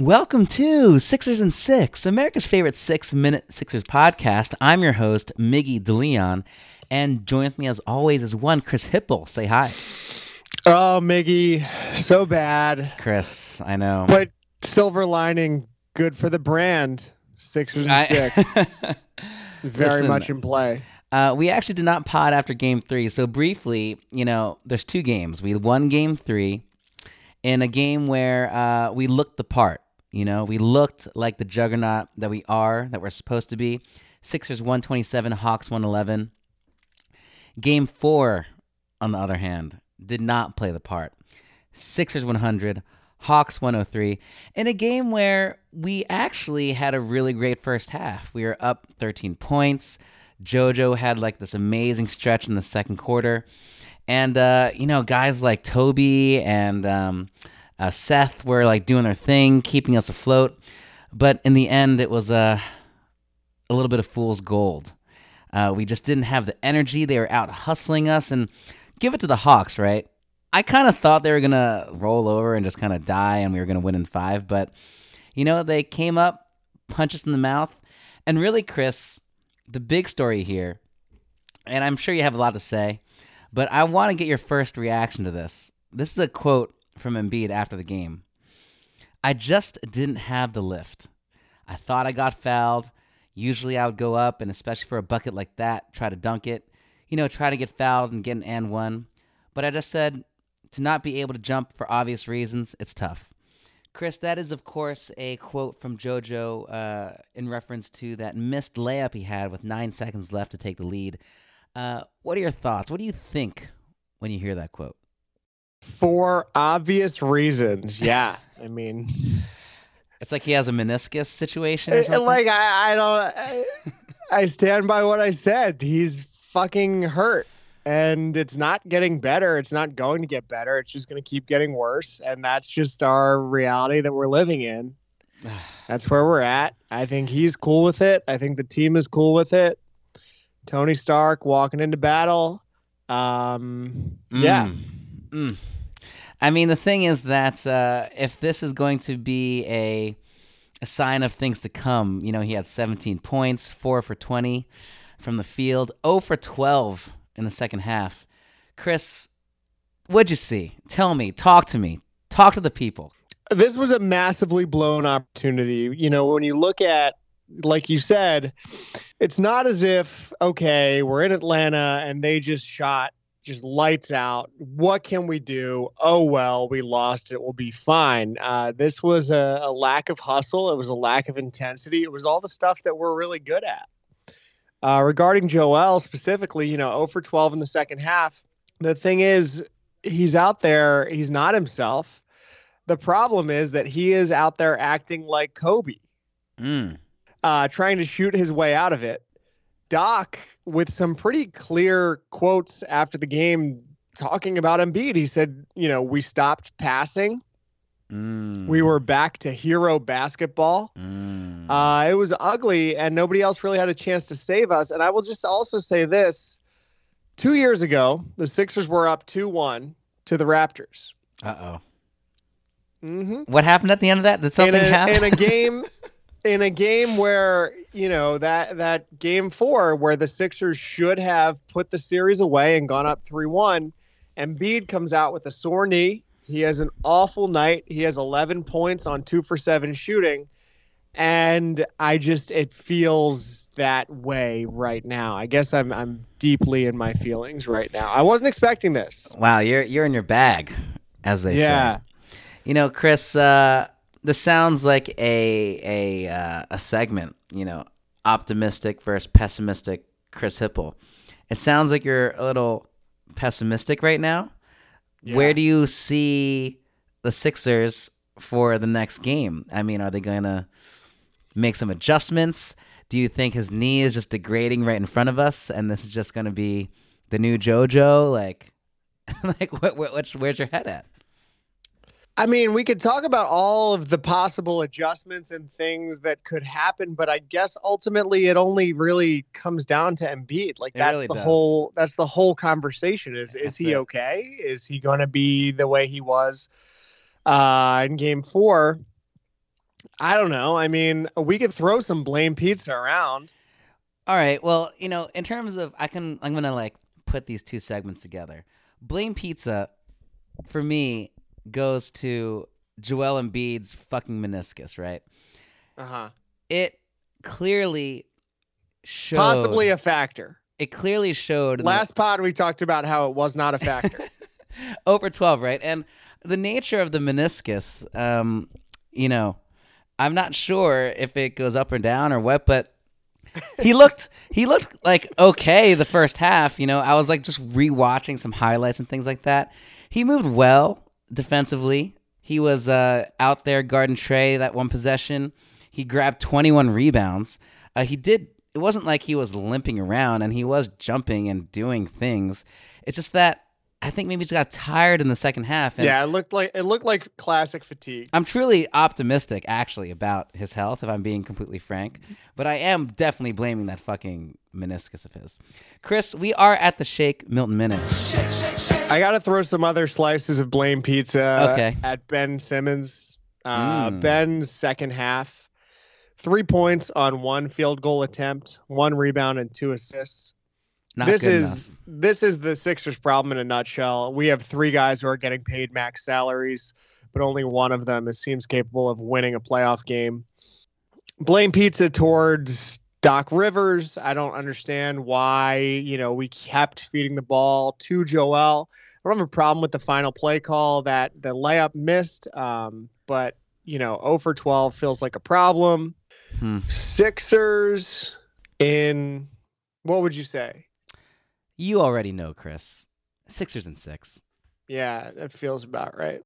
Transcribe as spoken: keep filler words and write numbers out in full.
Welcome to Sixers and Six, America's favorite six-minute Sixers podcast. I'm your host, Miggy DeLeon, and join with me as always is one Chris Hipple. Say hi. Oh, Miggy, so bad. Chris, I know. But silver lining, good for the brand. Sixers and I... Six, very Listen, much in play. Uh, we actually did not pod after Game Three, so briefly, you know, there's two games. We won Game Three in a game where uh, we looked the part. You know, we looked like the juggernaut that we are, that we're supposed to be. Sixers one twenty-seven, Hawks one eleven. Game four, on the other hand, did not play the part. Sixers one hundred, Hawks one oh three. In a game where we actually had a really great first half. We were up thirteen points. JoJo had like this amazing stretch in the second quarter. And, uh, you know, guys like Toby and... Um, Uh, Seth were like doing their thing, keeping us afloat, but in the end, it was uh, a little bit of fool's gold. Uh, we just didn't have the energy. They were out hustling us, and give it to the Hawks, right? I kind of thought they were gonna roll over and just kind of die, and we were gonna win in five. But you know, they came up, punched us in the mouth, and really, Chris, the big story here, and I'm sure you have a lot to say, but I want to get your first reaction to this. This is a quote from Embiid after the game. I just didn't have the lift. I thought I got fouled. Usually I would go up, and especially for a bucket like that, try to dunk it, you know, try to get fouled and get an and one. But I just said, to not be able to jump for obvious reasons, it's tough. Chris, that is, of course, a quote from JoJo uh, in reference to that missed layup he had with nine seconds left to take the lead. Uh, what are your thoughts? What do you think when you hear that quote? For obvious reasons, yeah. I mean, it's like he has a meniscus situation or something. Like, I, I don't, I, I stand by what I said. He's fucking hurt, and it's not getting better. It's not going to get better. It's just going to keep getting worse, and that's just our reality that we're living in. That's where we're at. I think he's cool with it. I think the team is cool with it. Tony Stark walking into battle. Um, mm. Yeah. Mm. I mean, the thing is that uh, if this is going to be a a sign of things to come, you know, he had seventeen points, four for twenty from the field, zero for twelve in the second half. Chris, what'd you see? Tell me. Talk to me. Talk to the people. This was a massively blown opportunity. You know, when you look at, like you said, it's not as if, okay, we're in Atlanta and they just shot just lights out. What can we do? Oh, well, we lost. It will be fine. Uh, this was a, a lack of hustle. It was a lack of intensity. It was all the stuff that we're really good at. Uh, regarding Joel specifically, you know, zero for twelve in the second half. The thing is, he's out there. He's not himself. The problem is that he is out there acting like Kobe, mm. uh, trying to shoot his way out of it. Doc, with some pretty clear quotes after the game talking about Embiid, he said, you know, we stopped passing. Mm. We were back to hero basketball. Mm. Uh, it was ugly, and nobody else really had a chance to save us. And I will just also say this. Two years ago, the Sixers were up two one to the Raptors. Uh-oh. Mm-hmm. What happened at the end of that? Did something in a, happen? In a game... In a game where, you know, that that game four where the Sixers should have put the series away and gone up three one, Embiid comes out with a sore knee. He has an awful night. He has eleven points on two for seven shooting. And I just, it feels that way right now. I guess I'm I'm deeply in my feelings right now. I wasn't expecting this. Wow, you're you're in your bag, as they yeah. say. You know, Chris, uh, this sounds like a a uh, a segment, you know, optimistic versus pessimistic Chris Hipple. It sounds like you're a little pessimistic right now. Yeah. Where do you see the Sixers for the next game? I mean, are they going to make some adjustments? Do you think his knee is just degrading right in front of us and this is just going to be the new JoJo? Like, like what, what, what's, where's your head at? I mean, we could talk about all of the possible adjustments and things that could happen, but I guess ultimately it only really comes down to Embiid. Like, that's really the does. whole that's the whole conversation. Is that's is he it. okay? Is he going to be the way he was uh, in Game Four? I don't know. I mean, we could throw some blame pizza around. All right. Well, you know, in terms of, I can, I'm going to like put these two segments together. Blame pizza for me goes to Joel Embiid's fucking meniscus, right? Uh-huh. It clearly showed. Possibly a factor. It clearly showed. Last the, pod, we talked about how it was not a factor. oh for twelve, right? And the nature of the meniscus, um, you know, I'm not sure if it goes up or down or what, but he looked he looked like okay the first half. You know, I was like just rewatching some highlights and things like that. He moved well defensively. He was uh, out there guarding Trey that one possession. He grabbed twenty-one rebounds. Uh, he did. It wasn't like he was limping around, and he was jumping and doing things. It's just that I think maybe he just got tired in the second half. And yeah, it looked like it looked like classic fatigue. I'm truly optimistic, actually, about his health, if I'm being completely frank. But I am definitely blaming that fucking meniscus of his. Chris, we are at the Shake Milton Minute. Shake, shake, shake. I got to throw some other slices of blame pizza okay. at Ben Simmons. Uh, mm. Ben's second half. Three points on one field goal attempt, one rebound, and two assists. Not this is enough. This is the Sixers' problem in a nutshell. We have three guys who are getting paid max salaries, but only one of them is, seems capable of winning a playoff game. Blame pizza towards Doc Rivers. I don't understand why, you know, we kept feeding the ball to Joel. I don't have a problem with the final play call that the layup missed, um, but, you know, oh for twelve feels like a problem. Hmm. Sixers in, what would you say? You already know, Chris. Sixers and six. Yeah, that feels about right.